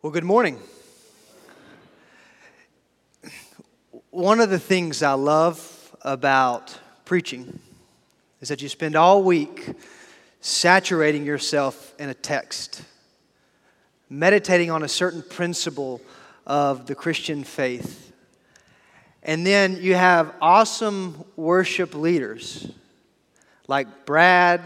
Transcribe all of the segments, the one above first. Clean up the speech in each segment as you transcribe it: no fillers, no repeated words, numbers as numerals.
Well, good morning. One of the things I love about preaching is that you spend all week saturating yourself in a text, meditating on a certain principle of the Christian faith. And then you have awesome worship leaders like Brad,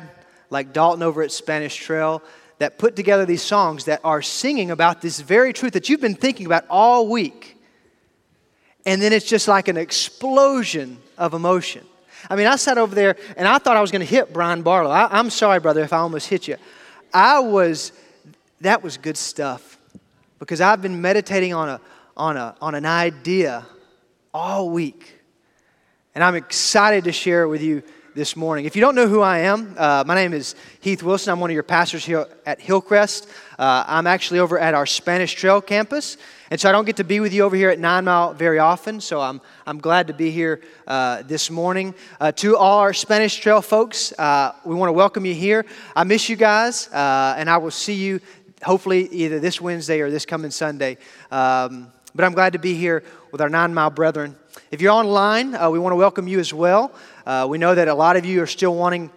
like Dalton over at Spanish Trail, that put together these songs that are singing about this very truth that you've been thinking about all week. And then it's just like an explosion of emotion. I mean, I sat over there and I thought I was going to hit Brian Barlow. I'm sorry, brother, if I almost hit you. That was good stuff, because I've been meditating on an idea all week. And I'm excited to share it with you this morning. If you don't know who I am, my name is Heath Wilson. I'm one of your pastors here at Hillcrest. I'm actually over at our Spanish Trail campus, and so I don't get to be with you over here at 9 Mile very often, so I'm glad to be here this morning. To all our Spanish Trail folks, we want to welcome you here. I miss you guys, and I will see you hopefully either this Wednesday or this coming Sunday. But I'm glad to be here with our 9 Mile brethren. If you're online, we want to welcome you as well. We know that a lot of you are still wanting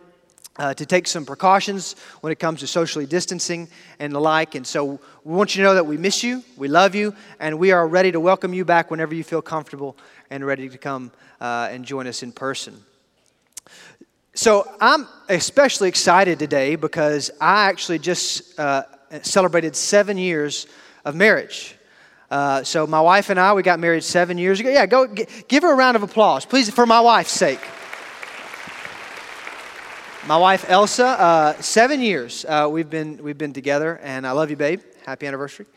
to take some precautions when it comes to socially distancing and the like. And so we want you to know that we miss you, we love you, and we are ready to welcome you back whenever you feel comfortable and ready to come and join us in person. So I'm especially excited today because I actually just celebrated 7 years of marriage. So my wife and I, we got married 7 years ago. Yeah, go give her a round of applause, please, for my wife's sake. My wife Elsa, 7 years we've been together, and I love you, babe. Happy anniversary!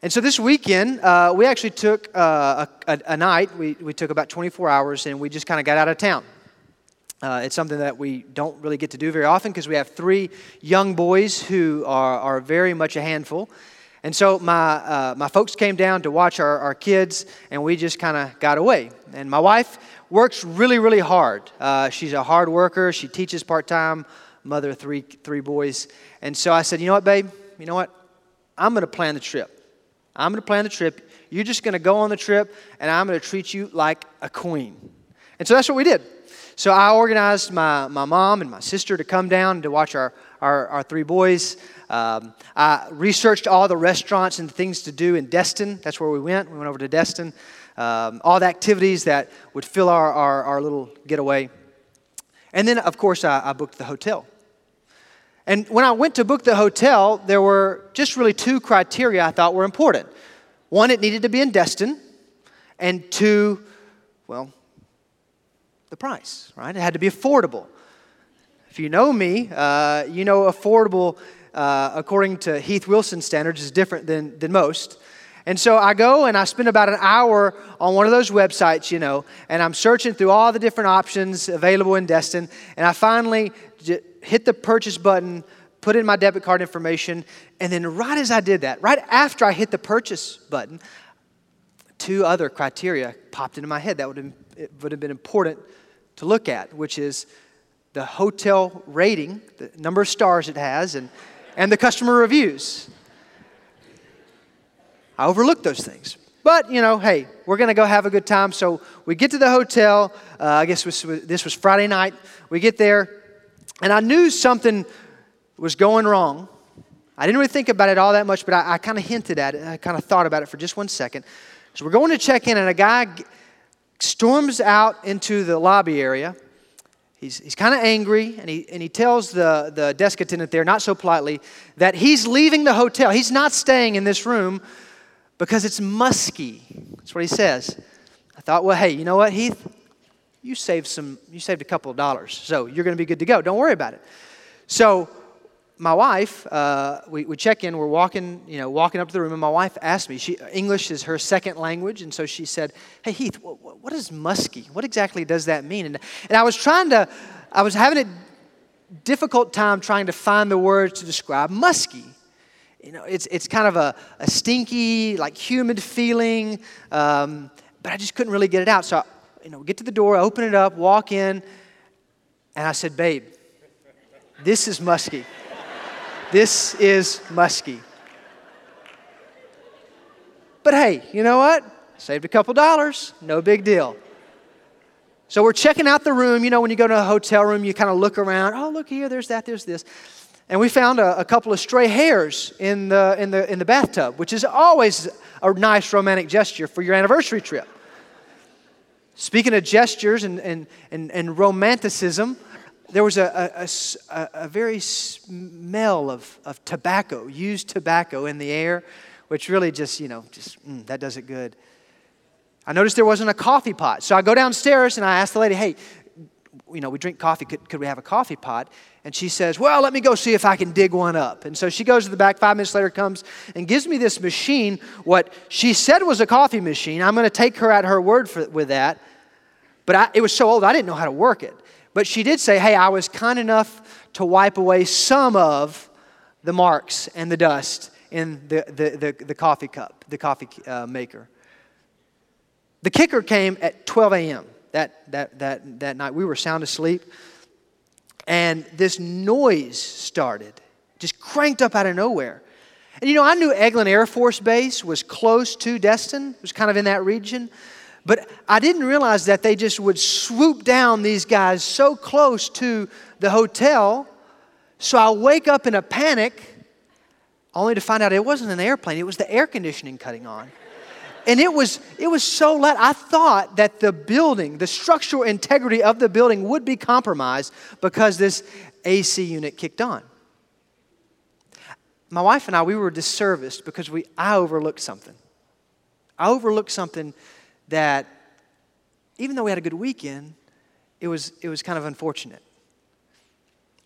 And so this weekend we actually took a night. We took about 24 hours, and we just kind of got out of town. It's something that we don't really get to do very often because we have three young boys who are very much a handful. And so my folks came down to watch our kids, and we just kind of got away. And my wife works really, really hard. She's a hard worker. She teaches part-time, mother of three boys. And so I said, you know what, babe? You know what? I'm going to plan the trip. I'm going to plan the trip. You're just going to go on the trip, and I'm going to treat you like a queen. And so that's what we did. So I organized my mom and my sister to come down to watch our three boys. I researched all the restaurants and things to do in Destin. That's where we went. We went over to Destin. All the activities that would fill our little getaway. And then, of course, I booked the hotel. And when I went to book the hotel, there were just really two criteria I thought were important. One, it needed to be in Destin. And two, well, the price, right? It had to be affordable. If you know me, you know affordable, according to Heath Wilson standards, is different than most. And so I go and I spend about an hour on one of those websites, you know, and I'm searching through all the different options available in Destin. And I finally hit the purchase button, put in my debit card information, and then right as I did that, right after I hit the purchase button, two other criteria popped into my head that would have been important to look at, which is the hotel rating, the number of stars it has, and the customer reviews. I overlooked those things. But, you know, hey, we're going to go have a good time. So we get to the hotel. I guess this was Friday night. We get there, and I knew something was going wrong. I didn't really think about it all that much, but I kind of hinted at it, and I kind of thought about it for just 1 second. So we're going to check in, and a guy storms out into the lobby area. He's kind of angry, and he tells the desk attendant there, not so politely, that he's leaving the hotel. He's not staying in this room because it's musky. That's what he says. I thought, well, hey, you know what, Heath? You saved a couple of dollars, so you're going to be good to go. Don't worry about it. So my wife, we check in. We're walking up to the room, and my wife asked me. English is her second language, and so she said, "Hey Heath, what is musky? What exactly does that mean?" And I was having a difficult time trying to find the words to describe musky. You know, it's kind of a stinky, like humid feeling, but I just couldn't really get it out. So I get to the door, I open it up, walk in, and I said, "Babe, this is musky." This is musky. But hey, you know what? Saved a couple dollars. No big deal. So we're checking out the room. You know, when you go to a hotel room, you kind of look around. Oh, look here. There's that. There's this. And we found a couple of stray hairs in the bathtub, which is always a nice romantic gesture for your anniversary trip. Speaking of gestures and romanticism, there was a very smell of tobacco, used tobacco in the air, which really just, you know, that does it good. I noticed there wasn't a coffee pot. So I go downstairs and I ask the lady, hey, you know, we drink coffee. Could we have a coffee pot? And she says, well, let me go see if I can dig one up. And so she goes to the back. 5 minutes later comes and gives me this machine, what she said was a coffee machine. I'm going to take her at her word with that. But it was so old, I didn't know how to work it. But she did say, hey, I was kind enough to wipe away some of the marks and the dust in the coffee cup, the coffee maker. The kicker came at 12 a.m. that night. We were sound asleep. And this noise started, just cranked up out of nowhere. And, you know, I knew Eglin Air Force Base was close to Destin. It was kind of in that region. But I didn't realize that they just would swoop down these guys so close to the hotel. So I wake up in a panic, only to find out it wasn't an airplane. It was the air conditioning cutting on. And it was so loud. I thought that the building, the structural integrity of the building would be compromised because this AC unit kicked on. My wife and I, we were disserviced because I overlooked something. I overlooked something that, even though we had a good weekend, it was kind of unfortunate.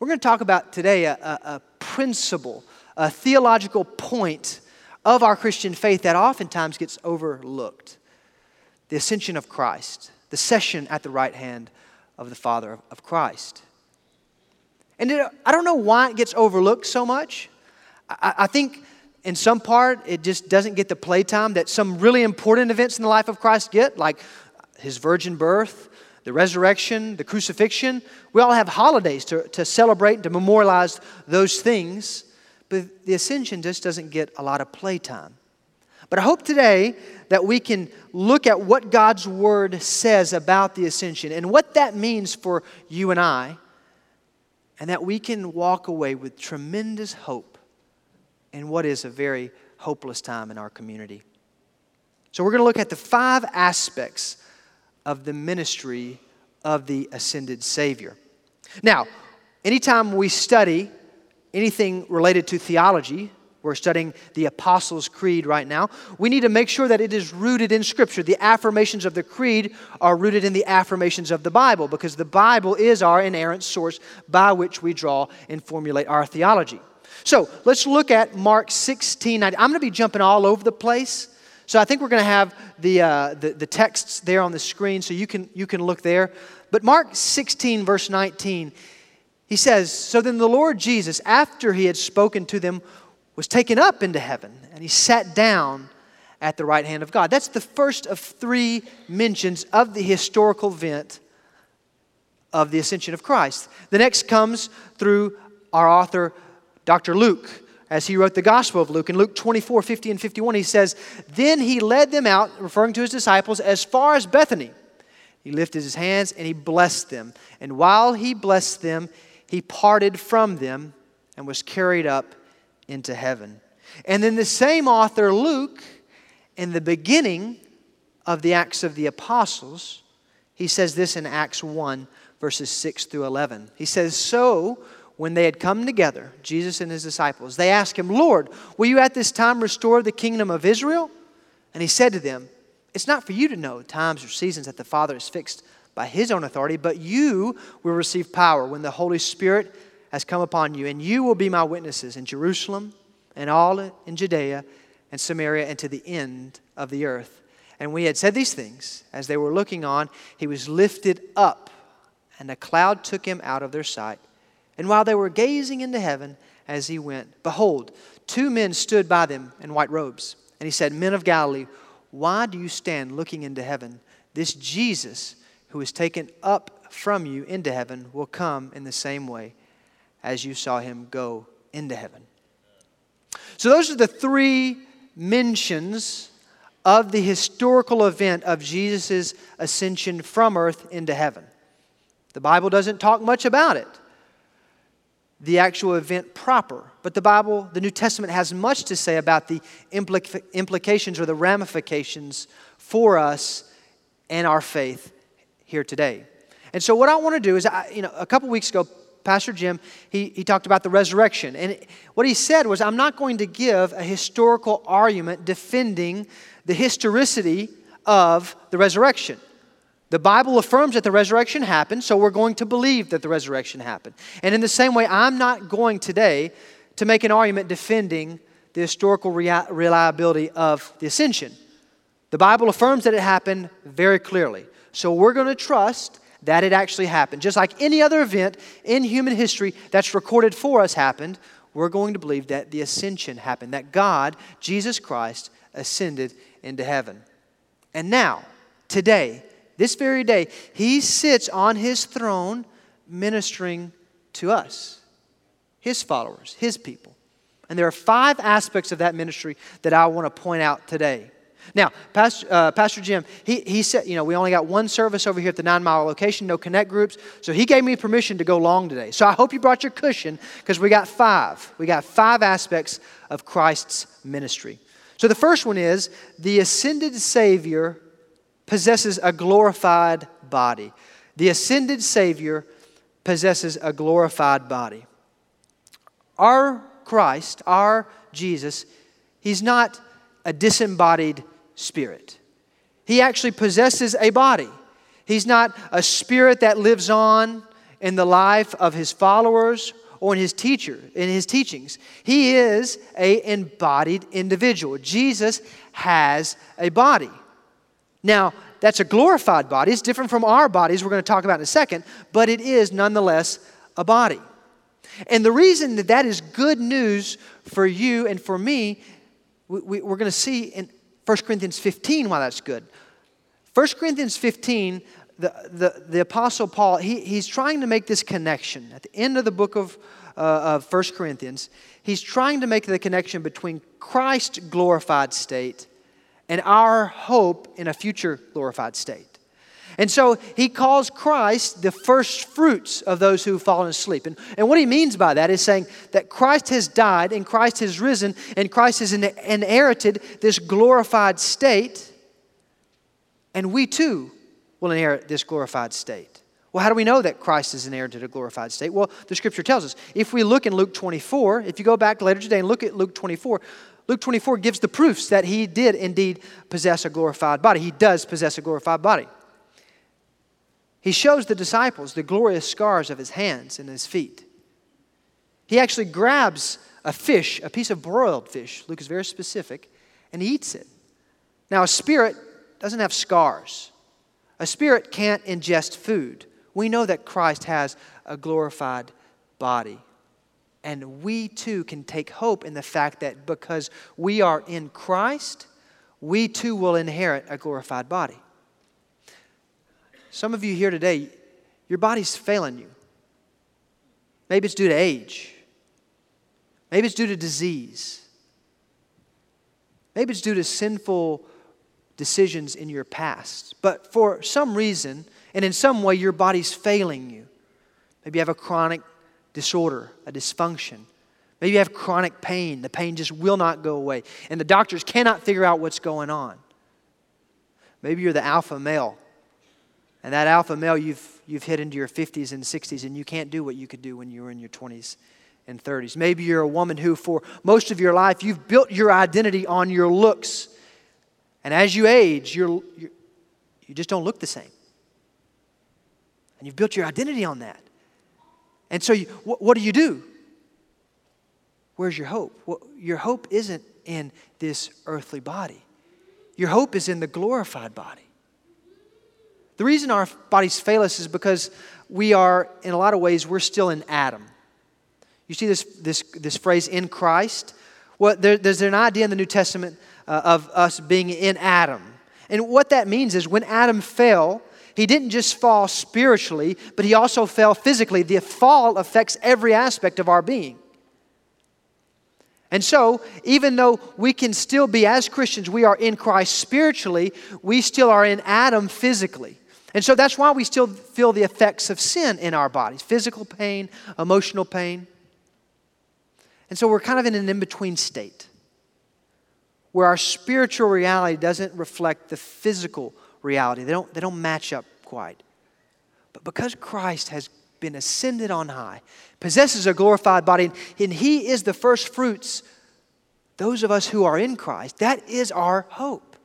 We're going to talk about today a principle, a theological point of our Christian faith that oftentimes gets overlooked. The ascension of Christ. The session at the right hand of the Father of Christ. And I don't know why it gets overlooked so much. I think in some part it just doesn't get the playtime that some really important events in the life of Christ get. Like his virgin birth, the resurrection, the crucifixion. We all have holidays to celebrate and to memorialize those things. But the ascension just doesn't get a lot of playtime. But I hope today that we can look at what God's Word says about the ascension and what that means for you and I, and that we can walk away with tremendous hope in what is a very hopeless time in our community. So we're going to look at the 5 aspects of the ministry of the ascended Savior. Now, anytime we study anything related to theology, we're studying the Apostles' Creed right now, we need to make sure that it is rooted in Scripture. The affirmations of the Creed are rooted in the affirmations of the Bible, because the Bible is our inerrant source by which we draw and formulate our theology. So let's look at Mark 16. I'm going to be jumping all over the place, so I think we're going to have the texts there on the screen, so you can look there. But Mark 16, verse 19, he says, so then the Lord Jesus, after he had spoken to them, was taken up into heaven, and he sat down at the right hand of God. That's the first of 3 mentions of the historical event of the ascension of Christ. The next comes through our author, Dr. Luke, as he wrote the Gospel of Luke. In Luke 24, 50 and 51, he says, then he led them out, referring to his disciples, as far as Bethany. He lifted his hands and he blessed them. And while he blessed them, he parted from them and was carried up into heaven. And then the same author, Luke, in the beginning of the Acts of the Apostles, he says this in Acts 1, verses 6 through 11. He says, so when they had come together, Jesus and his disciples, they asked him, Lord, will you at this time restore the kingdom of Israel? And he said to them, it's not for you to know times or seasons that the Father is fixed by his own authority, but you will receive power when the Holy Spirit has come upon you, and you will be my witnesses in Jerusalem and all in Judea and Samaria and to the end of the earth. And when he had said these things, as they were looking on, he was lifted up, and a cloud took him out of their sight. And while they were gazing into heaven as he went, behold, 2 men stood by them in white robes. And he said, men of Galilee, why do you stand looking into heaven? This Jesus who is taken up from you into heaven will come in the same way as you saw him go into heaven. So those are the 3 mentions of the historical event of Jesus' ascension from earth into heaven. The Bible doesn't talk much about it, the actual event proper. But the Bible, the New Testament, has much to say about the implications or the ramifications for us and our faith here today. And so what I want to do is, a couple weeks ago, Pastor Jim, he talked about the resurrection. And what he said was, I'm not going to give a historical argument defending the historicity of the resurrection. The Bible affirms that the resurrection happened, so we're going to believe that the resurrection happened. And in the same way, I'm not going today to make an argument defending the historical reliability of the ascension. The Bible affirms that it happened very clearly. So we're going to trust that it actually happened. Just like any other event in human history that's recorded for us happened, we're going to believe that the ascension happened, that God, Jesus Christ, ascended into heaven. And now, today, this very day, he sits on his throne ministering to us, his followers, his people. And there are five aspects of that ministry that I want to point out today. Now, Pastor Jim, he said, we only got one service over here at the 9 Mile location, no connect groups. So he gave me permission to go long today. So I hope you brought your cushion, because we got five. We got five aspects of Christ's ministry. So the first one is the ascended Savior possesses a glorified body. The ascended Savior possesses a glorified body. Our Christ, our Jesus, he's not a disembodied spirit. He actually possesses a body. He's not a spirit that lives on in the life of his followers or in his teacher, in his teachings. He is an embodied individual. Jesus has a body. Now, that's a glorified body. It's different from our bodies we're going to talk about in a second, but it is nonetheless a body. And the reason that that is good news for you and for me, we're going to see in 1 Corinthians 15 why that's good. 1 Corinthians 15, the Apostle Paul, he's trying to make this connection. At the end of the book of 1 Corinthians, he's trying to make the connection between Christ's glorified state and our hope in a future glorified state. And so he calls Christ the first fruits of those who have fallen asleep. And what he means by that is saying that Christ has died and Christ has risen and Christ has inherited this glorified state, and we too will inherit this glorified state. Well, how do we know that Christ has inherited a glorified state? Well, the Scripture tells us. If we look in Luke 24, if you go back later today and look at Luke 24, Luke 24 gives the proofs that he did indeed possess a glorified body. He does possess a glorified body. He shows the disciples the glorious scars of his hands and his feet. He actually grabs a fish, a piece of broiled fish, Luke is very specific, and he eats it. Now, a spirit doesn't have scars. A spirit can't ingest food. We know that Christ has a glorified body. And we too can take hope in the fact that because we are in Christ, we too will inherit a glorified body. Some of you here today, your body's failing you. Maybe it's due to age. Maybe it's due to disease. Maybe it's due to sinful decisions in your past. But for some reason, and in some way, your body's failing you. Maybe you have a chronic disorder, a dysfunction. Maybe you have chronic pain. The pain just will not go away, and the doctors cannot figure out what's going on. Maybe you're the alpha male, and that alpha male you've hit into your 50s and 60s, and you can't do what you could do when you were in your 20s and 30s. Maybe you're a woman who, for most of your life, you've built your identity on your looks, and as you age, you just don't look the same, and you've built your identity on that. And so what do? Where's your hope? Well, your hope isn't in this earthly body. Your hope is in the glorified body. The reason our bodies fail us is because we are, in a lot of ways, we're still in Adam. You see this phrase, in Christ? Well, there's an idea in the New Testament of us being in Adam. And what that means is when Adam fell, he didn't just fall spiritually, but he also fell physically. The fall affects every aspect of our being. And so, even though we can still be, as Christians, we are in Christ spiritually, we still are in Adam physically. And so that's why we still feel the effects of sin in our bodies, physical pain, emotional pain. And so we're kind of in an in-between state where our spiritual reality doesn't reflect the physical reality. They don't match up quite. But because Christ has been ascended on high, possesses a glorified body, and He is the first fruits, those of us who are in Christ, that is our hope.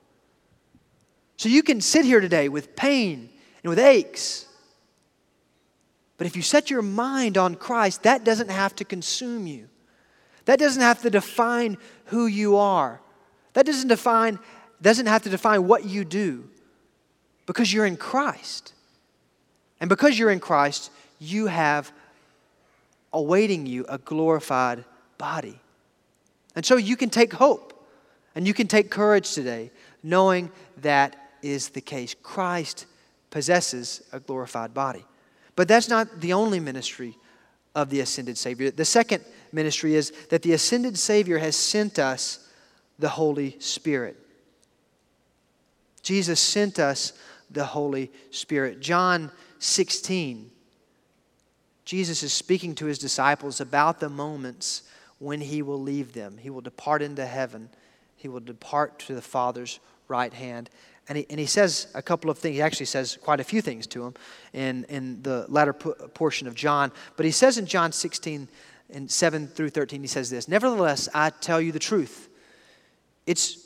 So you can sit here today with pain and with aches, but if you set your mind on Christ, that doesn't have to consume you. That doesn't have to define who you are. That doesn't have to define what you do, because you're in Christ. And because you're in Christ, you have awaiting you a glorified body. And so you can take hope and you can take courage today, knowing that is the case. Christ possesses a glorified body. But that's not the only ministry of the ascended Savior. The second ministry is that the ascended Savior has sent us the Holy Spirit. Jesus sent us the Holy Spirit. John 16, Jesus is speaking to His disciples about the moments when He will leave them. He will depart into heaven. He will depart to the Father's right hand. And he says a couple of things. He actually says quite a few things to them in the latter portion of John. But He says in John 16, and 7 through 13, He says this, "Nevertheless, I tell you the truth. It's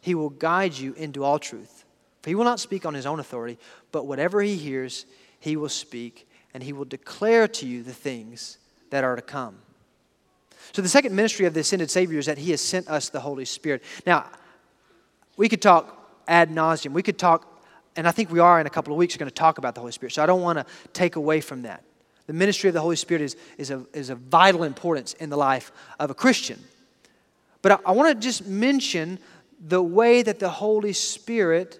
He will guide you into all truth. For He will not speak on His own authority, but whatever He hears, He will speak, and He will declare to you the things that are to come." So the second ministry of the ascended Savior is that He has sent us the Holy Spirit. Now, we could talk ad nauseum. We could talk, and I think we are in a couple of weeks going to talk about the Holy Spirit. So I don't want to take away from that. The ministry of the Holy Spirit is of vital importance in the life of a Christian. But I want to just mention the way that the Holy Spirit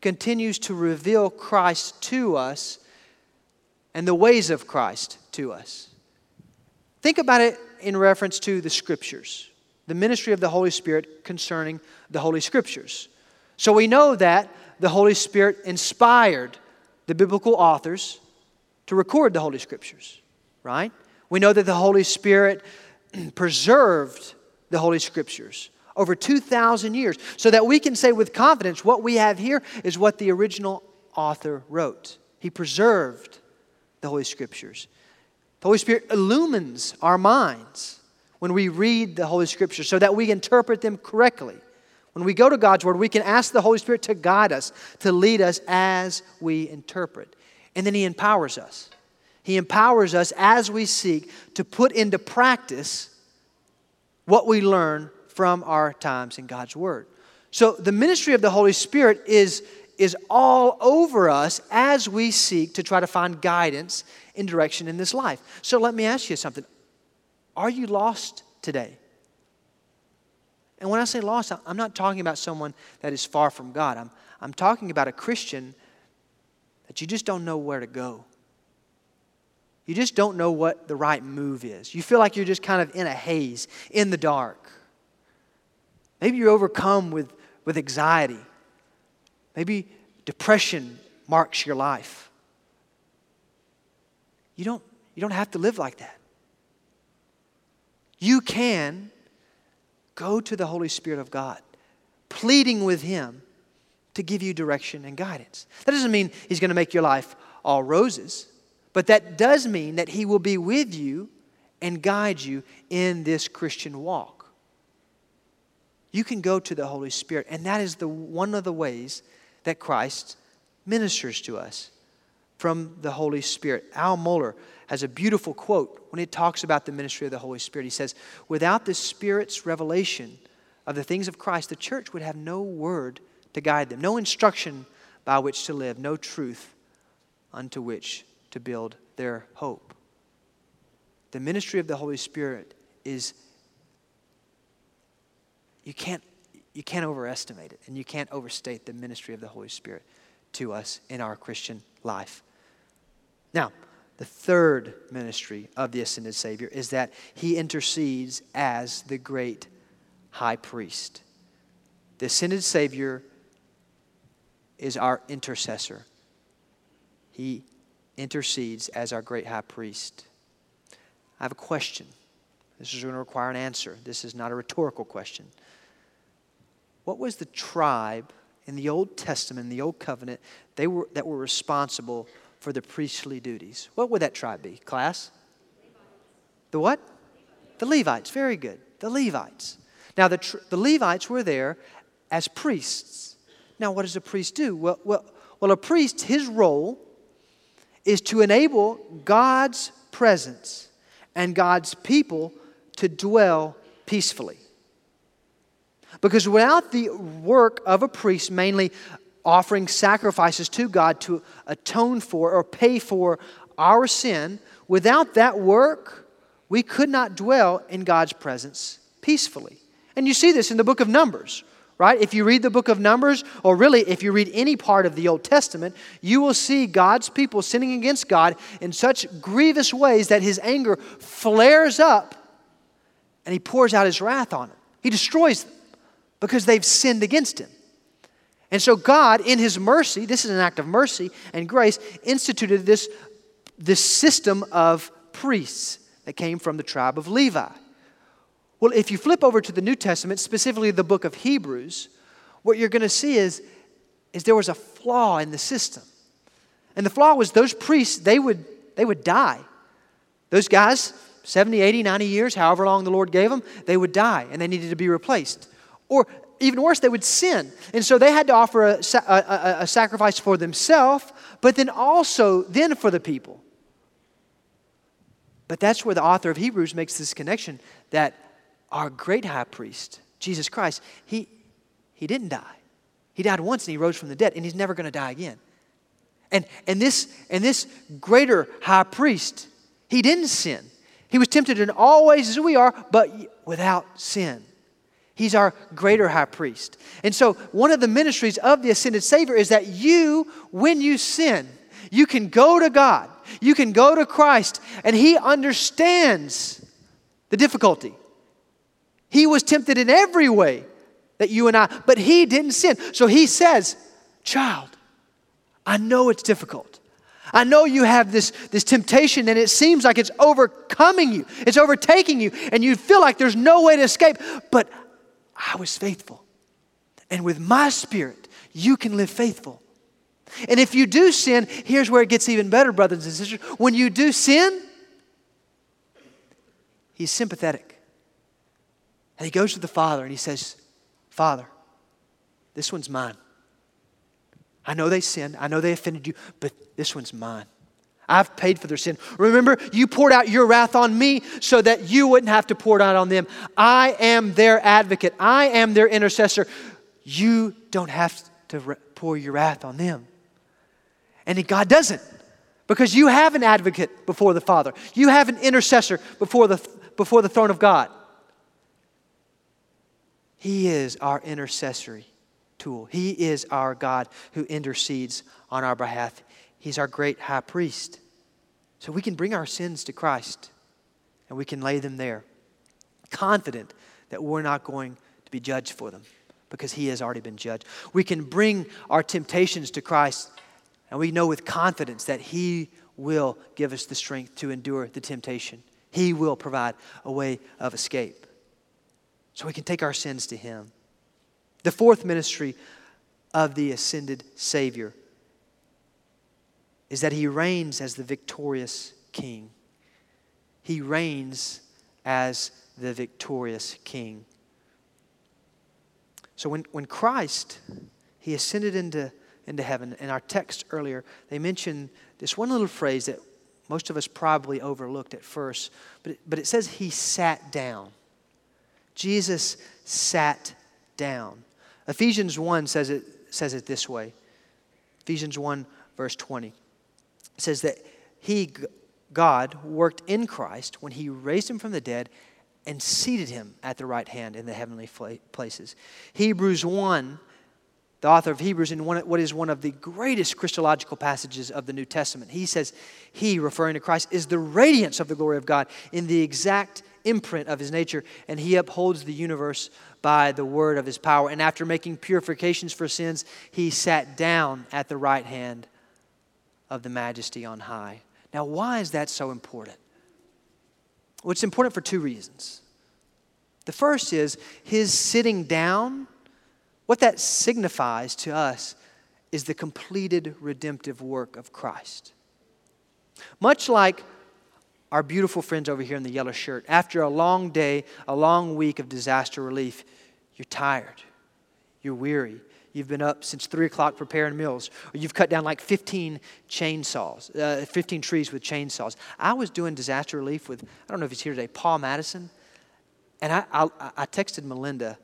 continues to reveal Christ to us and the ways of Christ to us. Think about it in reference to the Scriptures, the ministry of the Holy Spirit concerning the Holy Scriptures. So we know that the Holy Spirit inspired the biblical authors to record the Holy Scriptures, right? We know that the Holy Spirit preserved the Holy Scriptures over 2,000 years so that we can say with confidence what we have here is what the original author wrote. He preserved the Holy Scriptures. The Holy Spirit illumines our minds when we read the Holy Scriptures so that we interpret them correctly. When we go to God's Word, we can ask the Holy Spirit to guide us, to lead us as we interpret. And then He empowers us. He empowers us as we seek to put into practice what we learn from our times in God's Word. So the ministry of the Holy Spirit is all over us as we seek to try to find guidance and direction in this life. So let me ask you something. Are you lost today? And when I say lost, I'm not talking about someone that is far from God. I'm talking about a Christian that you just don't know where to go. You just don't know what the right move is. You feel like you're just kind of in a haze, in the dark. Maybe you're overcome with anxiety. Maybe depression marks your life. You don't have to live like that. You can go to the Holy Spirit of God, pleading with Him to give you direction and guidance. That doesn't mean He's going to make your life all roses, but that does mean that He will be with you and guide you in this Christian walk. You can go to the Holy Spirit, and that is one of the ways that Christ ministers to us. from the Holy Spirit. Al Mohler has a beautiful quote when he talks about the ministry of the Holy Spirit. He says, without the Spirit's revelation of the things of Christ, the church would have no word to guide them, no instruction by which to live, no truth unto which to build their hope. The ministry of the Holy Spirit is, you can't overestimate it, and you can't overstate the ministry of the Holy Spirit to us in our Christian life. Now, the third ministry of the ascended Savior is that he intercedes as the great high priest. The ascended Savior is our intercessor. He intercedes as our great high priest. I have a question. This is going to require an answer. This is not a rhetorical question. What was the tribe in the Old Testament, in the Old Covenant, that were responsible for the priestly duties? What would that tribe be, class? Levites. The what? Levites. The Levites. Very good. The Levites. Now, the Levites were there as priests. Now, what does a priest do? Well, a priest, his role is to enable God's presence and God's people to dwell peacefully. Because without the work of a priest, mainly offering sacrifices to God to atone for or pay for our sin, without that work, we could not dwell in God's presence peacefully. And you see this in the book of Numbers, right? If you read the book of Numbers, or really if you read any part of the Old Testament, you will see God's people sinning against God in such grievous ways that his anger flares up and he pours out his wrath on them. He destroys them because they've sinned against him. And so God, in his mercy, this is an act of mercy and grace, instituted this system of priests that came from the tribe of Levi. Well, if you flip over to the New Testament, specifically the book of Hebrews, what you're going to see is there was a flaw in the system. And the flaw was those priests, they would die. Those guys, 70, 80, 90 years, however long the Lord gave them, they would die and they needed to be replaced. Or even worse, they would sin. And so they had to offer a sacrifice for themselves, but then also then for the people. But that's where the author of Hebrews makes this connection that our great high priest, Jesus Christ, he didn't die. He died once and he rose from the dead, and he's never going to die again. And this greater high priest, he didn't sin. He was tempted in all ways as we are, but without sin. He's our greater high priest. And so one of the ministries of the ascended Savior is that you, when you sin, you can go to God. You can go to Christ, and he understands the difficulty. He was tempted in every way that you and I, but he didn't sin. So he says, child, I know it's difficult. I know you have this temptation and it seems like it's overcoming you. It's overtaking you and you feel like there's no way to escape. But I was faithful. And with my Spirit, you can live faithful. And if you do sin, here's where it gets even better, brothers and sisters. When you do sin, he's sympathetic. And he goes to the Father and he says, Father, this one's mine. I know they sinned. I know they offended you, but this one's mine. I've paid for their sin. Remember, you poured out your wrath on me so that you wouldn't have to pour it out on them. I am their advocate. I am their intercessor. You don't have to pour your wrath on them. And God doesn't, because you have an advocate before the Father. You have an intercessor before the throne of God. He is our intercessory tool. He is our God who intercedes on our behalf. He's our great high priest. So we can bring our sins to Christ and we can lay them there, confident that we're not going to be judged for them because he has already been judged. We can bring our temptations to Christ and we know with confidence that he will give us the strength to endure the temptation. He will provide a way of escape. So we can take our sins to him. The fourth ministry of the ascended Savior is that he reigns as the victorious king. He reigns as the victorious king. So when Christ, he ascended into into heaven. In our text earlier, they mentioned this one little phrase that most of us probably overlooked at first, but it says he sat down. Jesus sat down. Ephesians 1 says it this way. Ephesians 1, verse 20. It says that he, God, worked in Christ when he raised him from the dead and seated him at the right hand in the heavenly places. Hebrews 1, the author of Hebrews, in what is one of the greatest Christological passages of the New Testament, he says, he, referring to Christ, is the radiance of the glory of God in the exact imprint of his nature, and he upholds the universe by the word of his power. And after making purifications for sins, he sat down at the right hand of the majesty on high. Now, why is that so important? Well, it's important for two reasons. The first is his sitting down. What that signifies to us is the completed redemptive work of Christ. Much like our beautiful friends over here in the yellow shirt, after a long day, a long week of disaster relief, you're tired, you're weary. You've been up since 3 o'clock preparing meals. Or you've cut down like 15 trees with chainsaws. I was doing disaster relief with, I don't know if he's here today, Paul Madison. And I texted Melinda,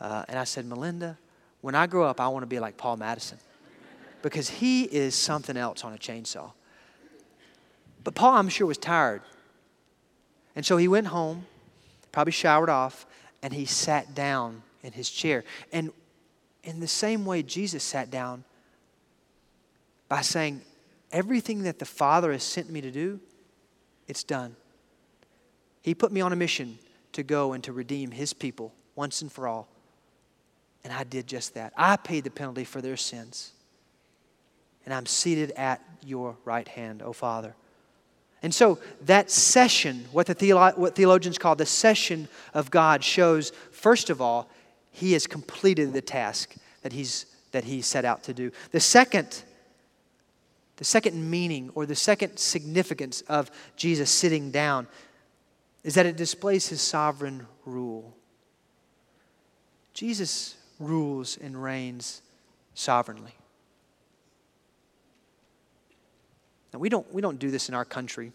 and I said, Melinda, when I grow up, I want to be like Paul Madison. Because he is something else on a chainsaw. But Paul, I'm sure, was tired. And so he went home, probably showered off, and he sat down in his chair. And in the same way, Jesus sat down by saying, everything that the Father has sent me to do, it's done. He put me on a mission to go and to redeem his people once and for all. And I did just that. I paid the penalty for their sins. And I'm seated at your right hand, O Father. And so that session, what theologians call the session of God, shows, first of all, he has completed the task that he set out to do. The second meaning or the second significance of Jesus sitting down is that it displays his sovereign rule. Jesus rules and reigns sovereignly. Now we don't do this in our country,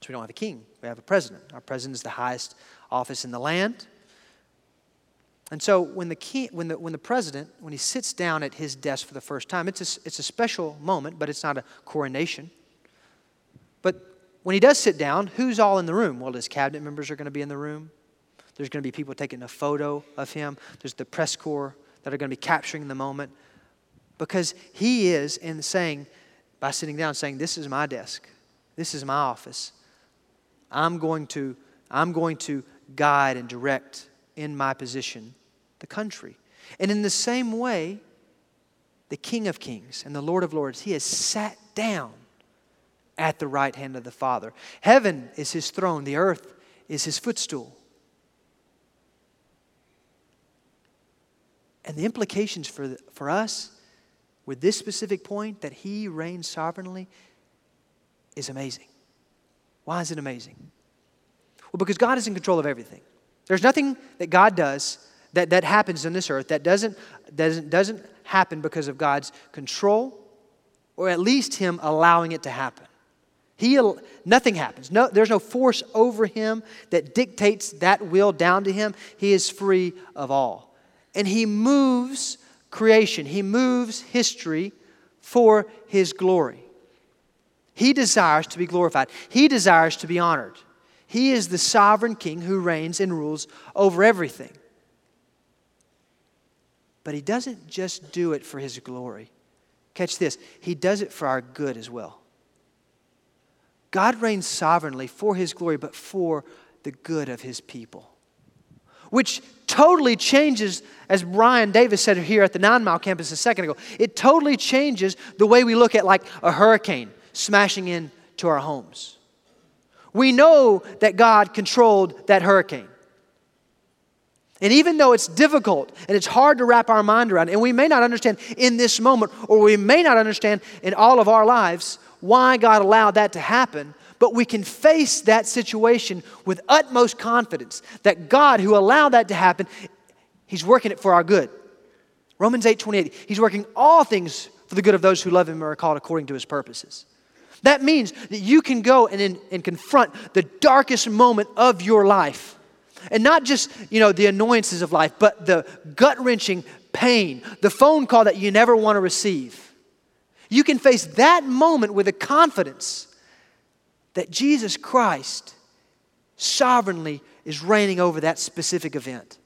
so we don't have a king. We have a president. Our president is the highest office in the land. And so when the president sits down at his desk for the first time, it's a special moment, but it's not a coronation. But when he does sit down, who's all in the room? Well, his cabinet members are going to be in the room. There's going to be people taking a photo of him. There's the press corps that are going to be capturing the moment, because he is by sitting down saying, "This is my desk. This is my office. I'm going to guide and direct in my position the country." And in the same way, the King of Kings and the Lord of Lords, he has sat down at the right hand of the Father. Heaven is his throne. The earth is his footstool. And the implications for us with this specific point, that he reigns sovereignly, is amazing. Why is it amazing? Well, because God is in control of everything. There's nothing that God does that happens on this earth that doesn't happen because of God's control, or at least him allowing it to happen. Nothing happens. No, there's no force over him that dictates that will down to him. He is free of all. And he moves creation. He moves history for his glory. He desires to be glorified. He desires to be honored. He is the sovereign king who reigns and rules over everything. But he doesn't just do it for his glory. Catch this. He does it for our good as well. God reigns sovereignly for his glory, but for the good of his people. Which totally changes, as Brian Davis said here at the 9 Mile campus a second ago, it totally changes the way we look at like a hurricane smashing into our homes. We know that God controlled that hurricane. And even though it's difficult and it's hard to wrap our mind around, and we may not understand in this moment, or we may not understand in all of our lives why God allowed that to happen, but we can face that situation with utmost confidence that God, who allowed that to happen, he's working it for our good. Romans 8:28, he's working all things for the good of those who love him and are called according to his purposes. That means that you can go and confront the darkest moment of your life. And not just, the annoyances of life, but the gut-wrenching pain, the phone call that you never want to receive. You can face that moment with a confidence that Jesus Christ sovereignly is reigning over that specific event.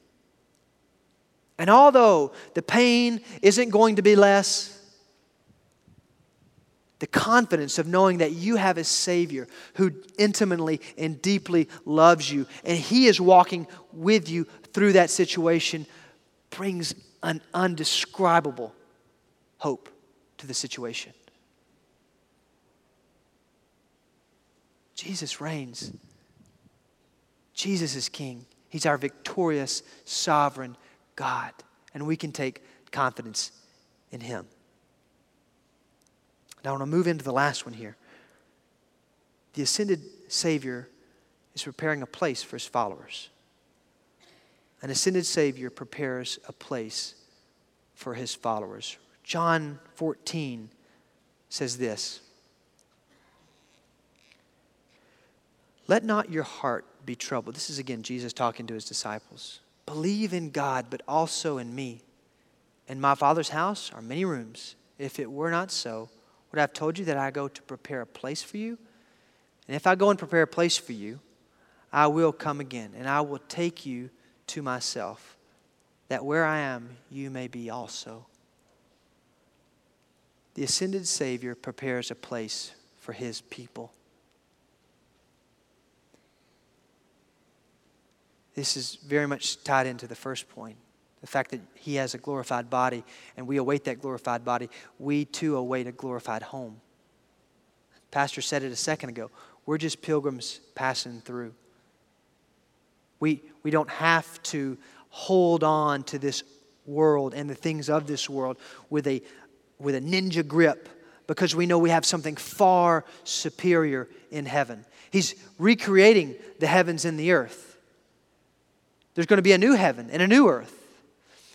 And although the pain isn't going to be less, the confidence of knowing that you have a Savior who intimately and deeply loves you, and He is walking with you through that situation, brings an indescribable hope to the situation. Jesus reigns. Jesus is King. He's our victorious, sovereign God, and we can take confidence in Him. Now, I want to move into the last one here. The ascended Savior is preparing a place for his followers. An ascended Savior prepares a place for his followers. John 14 says this, "Let not your heart be troubled." This is, again, Jesus talking to his disciples. "Believe in God, but also in me. In my Father's house are many rooms. If it were not so, would I have told you that I go to prepare a place for you? And if I go and prepare a place for you, I will come again, and I will take you to myself, that where I am, you may be also." The ascended Savior prepares a place for his people. This is very much tied into the first point. The fact that he has a glorified body and we await that glorified body. We too await a glorified home. Pastor said it a second ago. We're just pilgrims passing through. We don't have to hold on to this world and the things of this world with a ninja grip, because we know we have something far superior in heaven. He's recreating the heavens and the earth. There's going to be a new heaven and a new earth.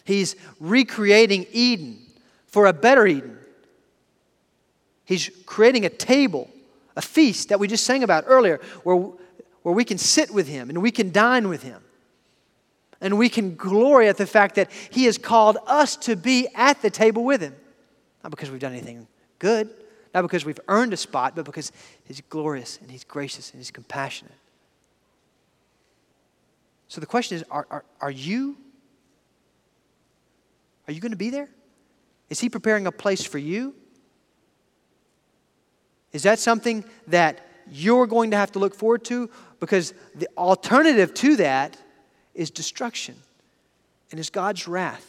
He's recreating Eden for a better Eden. He's creating a table, a feast that we just sang about earlier, where we can sit with him and we can dine with him. And we can glory at the fact that he has called us to be at the table with him. Not because we've done anything good, not because we've earned a spot, but because he's glorious and he's gracious and he's compassionate. So the question is, are you going to be there? Is he preparing a place for you? Is that something that you're going to have to look forward to? Because the alternative to that is destruction and is God's wrath.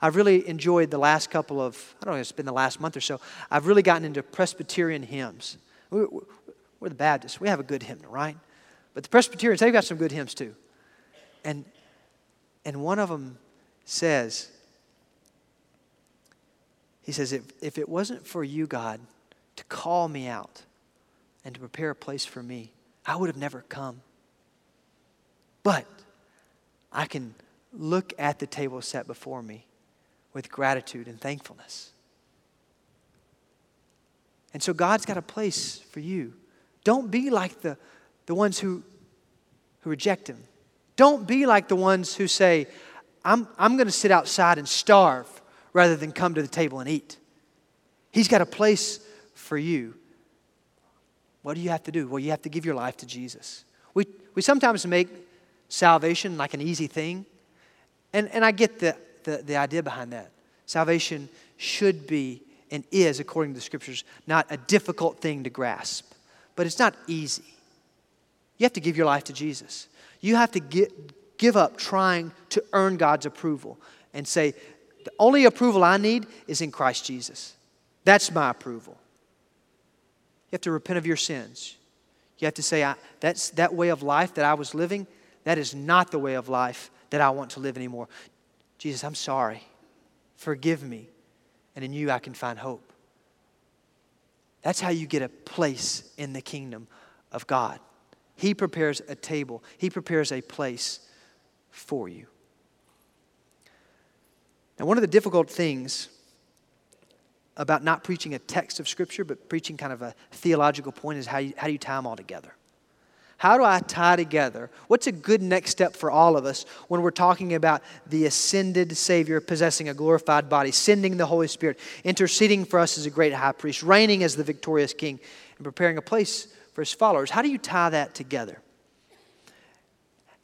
I've really enjoyed the last couple of, I don't know, it's been the last month or so, I've really gotten into Presbyterian hymns. We're the Baptists. We have a good hymn, right? But the Presbyterians, they've got some good hymns too. And one of them says, he says, if it wasn't for you, God, to call me out and to prepare a place for me, I would have never come. But I can look at the table set before me with gratitude and thankfulness. And so God's got a place for you. Don't be like the ones who reject him. Don't be like the ones who say, I'm going to sit outside and starve rather than come to the table and eat. He's got a place for you. What do you have to do? Well, you have to give your life to Jesus. We sometimes make salvation like an easy thing. And I get the idea behind that. Salvation should be and is, according to the Scriptures, not a difficult thing to grasp. But it's not easy. You have to give your life to Jesus. You have to give up trying to earn God's approval and say, the only approval I need is in Christ Jesus. That's my approval. You have to repent of your sins. You have to say, that's that way of life that I was living, that is not the way of life that I want to live anymore. Jesus, I'm sorry. Forgive me. And in you I can find hope. That's how you get a place in the kingdom of God. He prepares a table. He prepares a place for you. Now, one of the difficult things about not preaching a text of Scripture, but preaching kind of a theological point is how do you tie them all together? How do I tie together? What's a good next step for all of us when we're talking about the ascended Savior possessing a glorified body, sending the Holy Spirit, interceding for us as a great high priest, reigning as the victorious king, and preparing a place for his followers? How do you tie that together?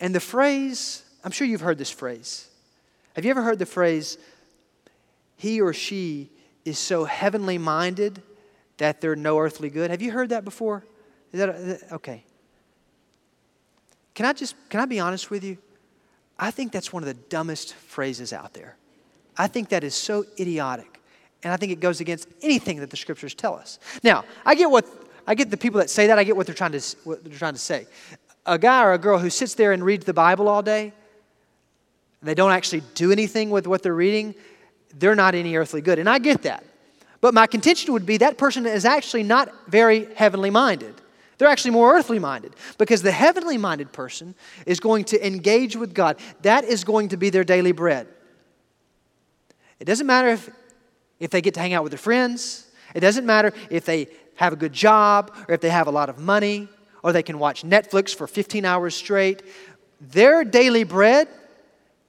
And the phrase, I'm sure you've heard this phrase. Have you ever heard the phrase, he or she is so heavenly minded that they're no earthly good? Have you heard that before? Okay. Can I be honest with you? I think that's one of the dumbest phrases out there. I think that is so idiotic. And I think it goes against anything that the Scriptures tell us. Now, I get the people that say that. I get what they're trying to say. A guy or a girl who sits there and reads the Bible all day, and they don't actually do anything with what they're reading, they're not any earthly good. And I get that. But my contention would be that person is actually not very heavenly minded. They're actually more earthly minded, because the heavenly minded person is going to engage with God. That is going to be their daily bread. It doesn't matter if they get to hang out with their friends. It doesn't matter if they have a good job or if they have a lot of money or they can watch Netflix for 15 hours straight. Their daily bread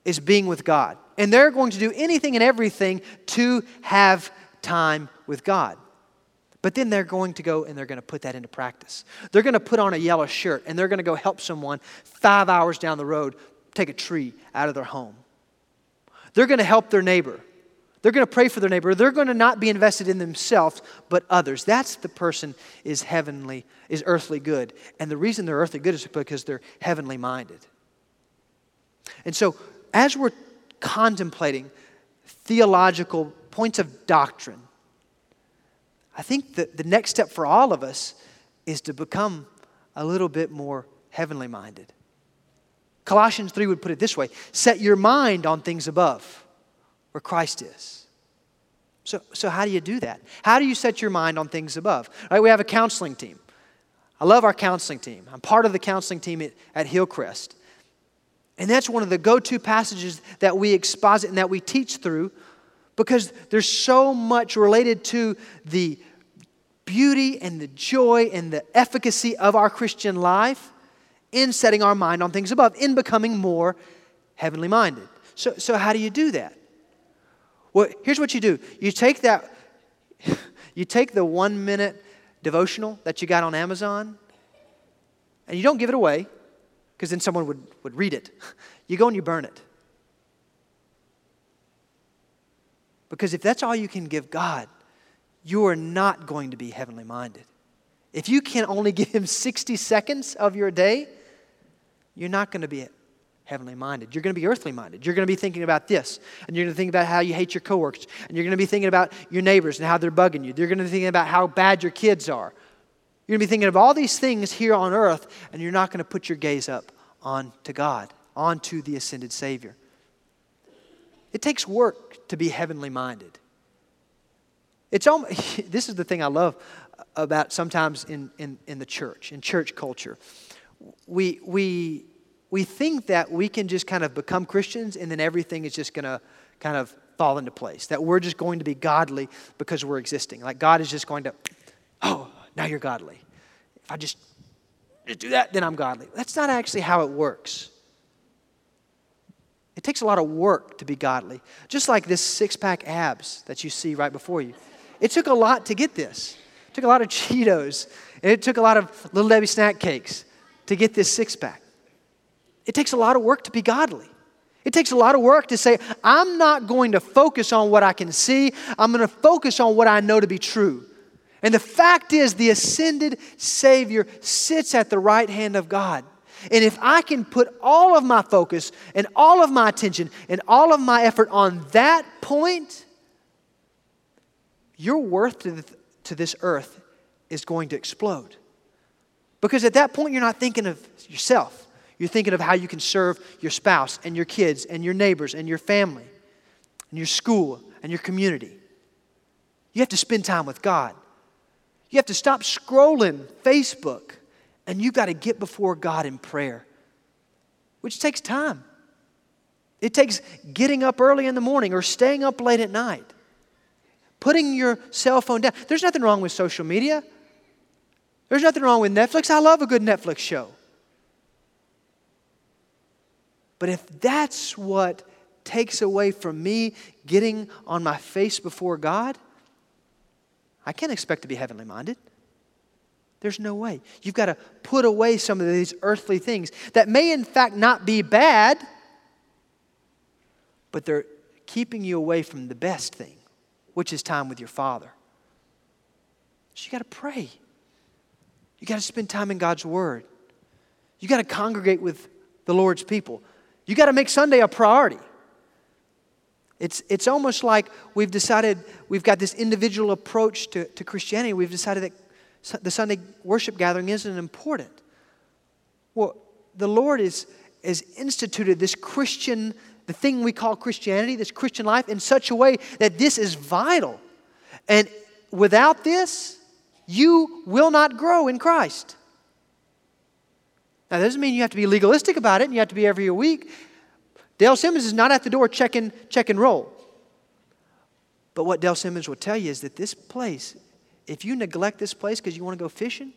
is being with God. And they're going to do anything and everything to have time with God. But then they're going to go and they're going to put that into practice. They're going to put on a yellow shirt and they're going to go help someone 5 hours down the road take a tree out of their home. They're going to help their neighbor. They're going to pray for their neighbor. They're going to not be invested in themselves, but others. That's the person is earthly good. And the reason they're earthly good is because they're heavenly minded. And so as we're contemplating theological points of doctrine, I think that the next step for all of us is to become a little bit more heavenly minded. Colossians 3 would put it this way: set your mind on things above, where Christ is. So how do you do that? How do you set your mind on things above? All right, we have a counseling team. I love our counseling team. I'm part of the counseling team at Hillcrest. And that's one of the go-to passages that we exposit and that we teach through, because there's so much related to the beauty and the joy and the efficacy of our Christian life in setting our mind on things above, in becoming more heavenly minded. So how do you do that? Well, here's what you do. You take the 1-minute devotional that you got on Amazon, and you don't give it away, because then someone would read it. You go and you burn it. Because if that's all you can give God, you are not going to be heavenly minded. If you can only give him 60 seconds of your day, you're not going to be heavenly minded. You're going to be earthly minded. You're going to be thinking about this, and you're going to think about how you hate your coworkers, and you're going to be thinking about your neighbors and how they're bugging you. You're going to be thinking about how bad your kids are. You're going to be thinking of all these things here on earth, and you're not going to put your gaze up onto God, onto the ascended Savior. It takes work to be heavenly minded. This is the thing I love about sometimes in the church, in church culture. We think that we can just kind of become Christians and then everything is just going to kind of fall into place. That we're just going to be godly because we're existing. Like God is just going to, oh, now you're godly. If I just do that, then I'm godly. That's not actually how it works. It takes a lot of work to be godly. Just like this 6-pack abs that you see right before you. It took a lot to get this. It took a lot of Cheetos. And it took a lot of Little Debbie snack cakes to get this 6-pack. It takes a lot of work to be godly. It takes a lot of work to say, I'm not going to focus on what I can see. I'm going to focus on what I know to be true. And the fact is, the ascended Savior sits at the right hand of God. And if I can put all of my focus and all of my attention and all of my effort on that point, your worth to this earth is going to explode. Because at that point, you're not thinking of yourself. You're thinking of how you can serve your spouse and your kids and your neighbors and your family and your school and your community. You have to spend time with God. You have to stop scrolling Facebook. And you've got to get before God in prayer, which takes time. It takes getting up early in the morning or staying up late at night, putting your cell phone down. There's nothing wrong with social media. There's nothing wrong with Netflix. I love a good Netflix show. But if that's what takes away from me getting on my face before God, I can't expect to be heavenly minded. There's no way. You've got to put away some of these earthly things that may in fact not be bad, but they're keeping you away from the best thing, which is time with your Father. So you got to pray. You got to spend time in God's Word. You got to congregate with the Lord's people. You got to make Sunday a priority. It's almost like we've decided we've got this individual approach to Christianity. We've decided that the Sunday worship gathering isn't important. Well, the Lord has instituted this Christian, the thing we call Christianity, this Christian life in such a way that this is vital. And without this, you will not grow in Christ. Now, that doesn't mean you have to be legalistic about it and you have to be every week. Dale Simmons is not at the door check and roll. But what Dale Simmons will tell you is that this place, if you neglect this place because you want to go fishing,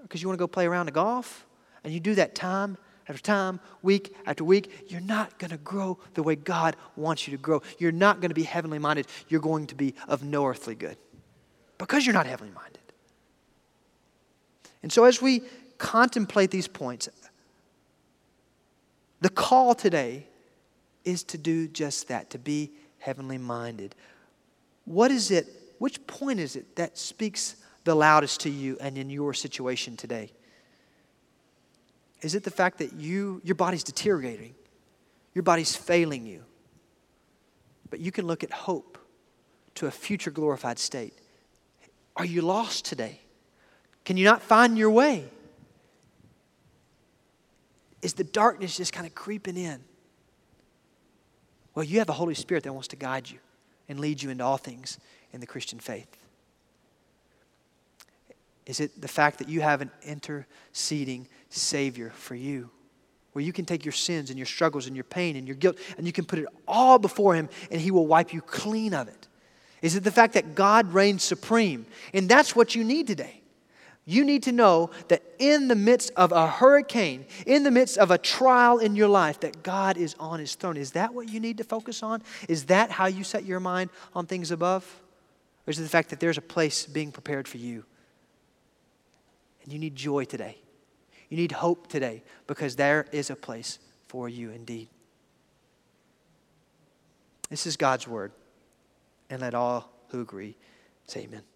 because you want to go play around the golf, and you do that time after time, week after week, you're not going to grow the way God wants you to grow. You're not going to be heavenly minded. You're going to be of no earthly good because you're not heavenly minded. And so as we contemplate these points, the call today is to do just that, to be heavenly minded. What is it, which point is it that speaks the loudest to you and in your situation today? Is it the fact that your body's deteriorating, your body's failing you, but you can look at hope to a future glorified state? Are you lost today? Can you not find your way? Is the darkness just kind of creeping in? Well, you have a Holy Spirit that wants to guide you and lead you into all things in the Christian faith. Is it the fact that you have an interceding Savior for you, where you can take your sins and your struggles and your pain and your guilt and you can put it all before Him and He will wipe you clean of it? Is it the fact that God reigns supreme? And that's what you need today. You need to know that in the midst of a hurricane, in the midst of a trial in your life, that God is on His throne. Is that what you need to focus on? Is that how you set your mind on things above? Or is it the fact that there's a place being prepared for you? And you need joy today. You need hope today because there is a place for you indeed. This is God's word. And let all who agree say amen.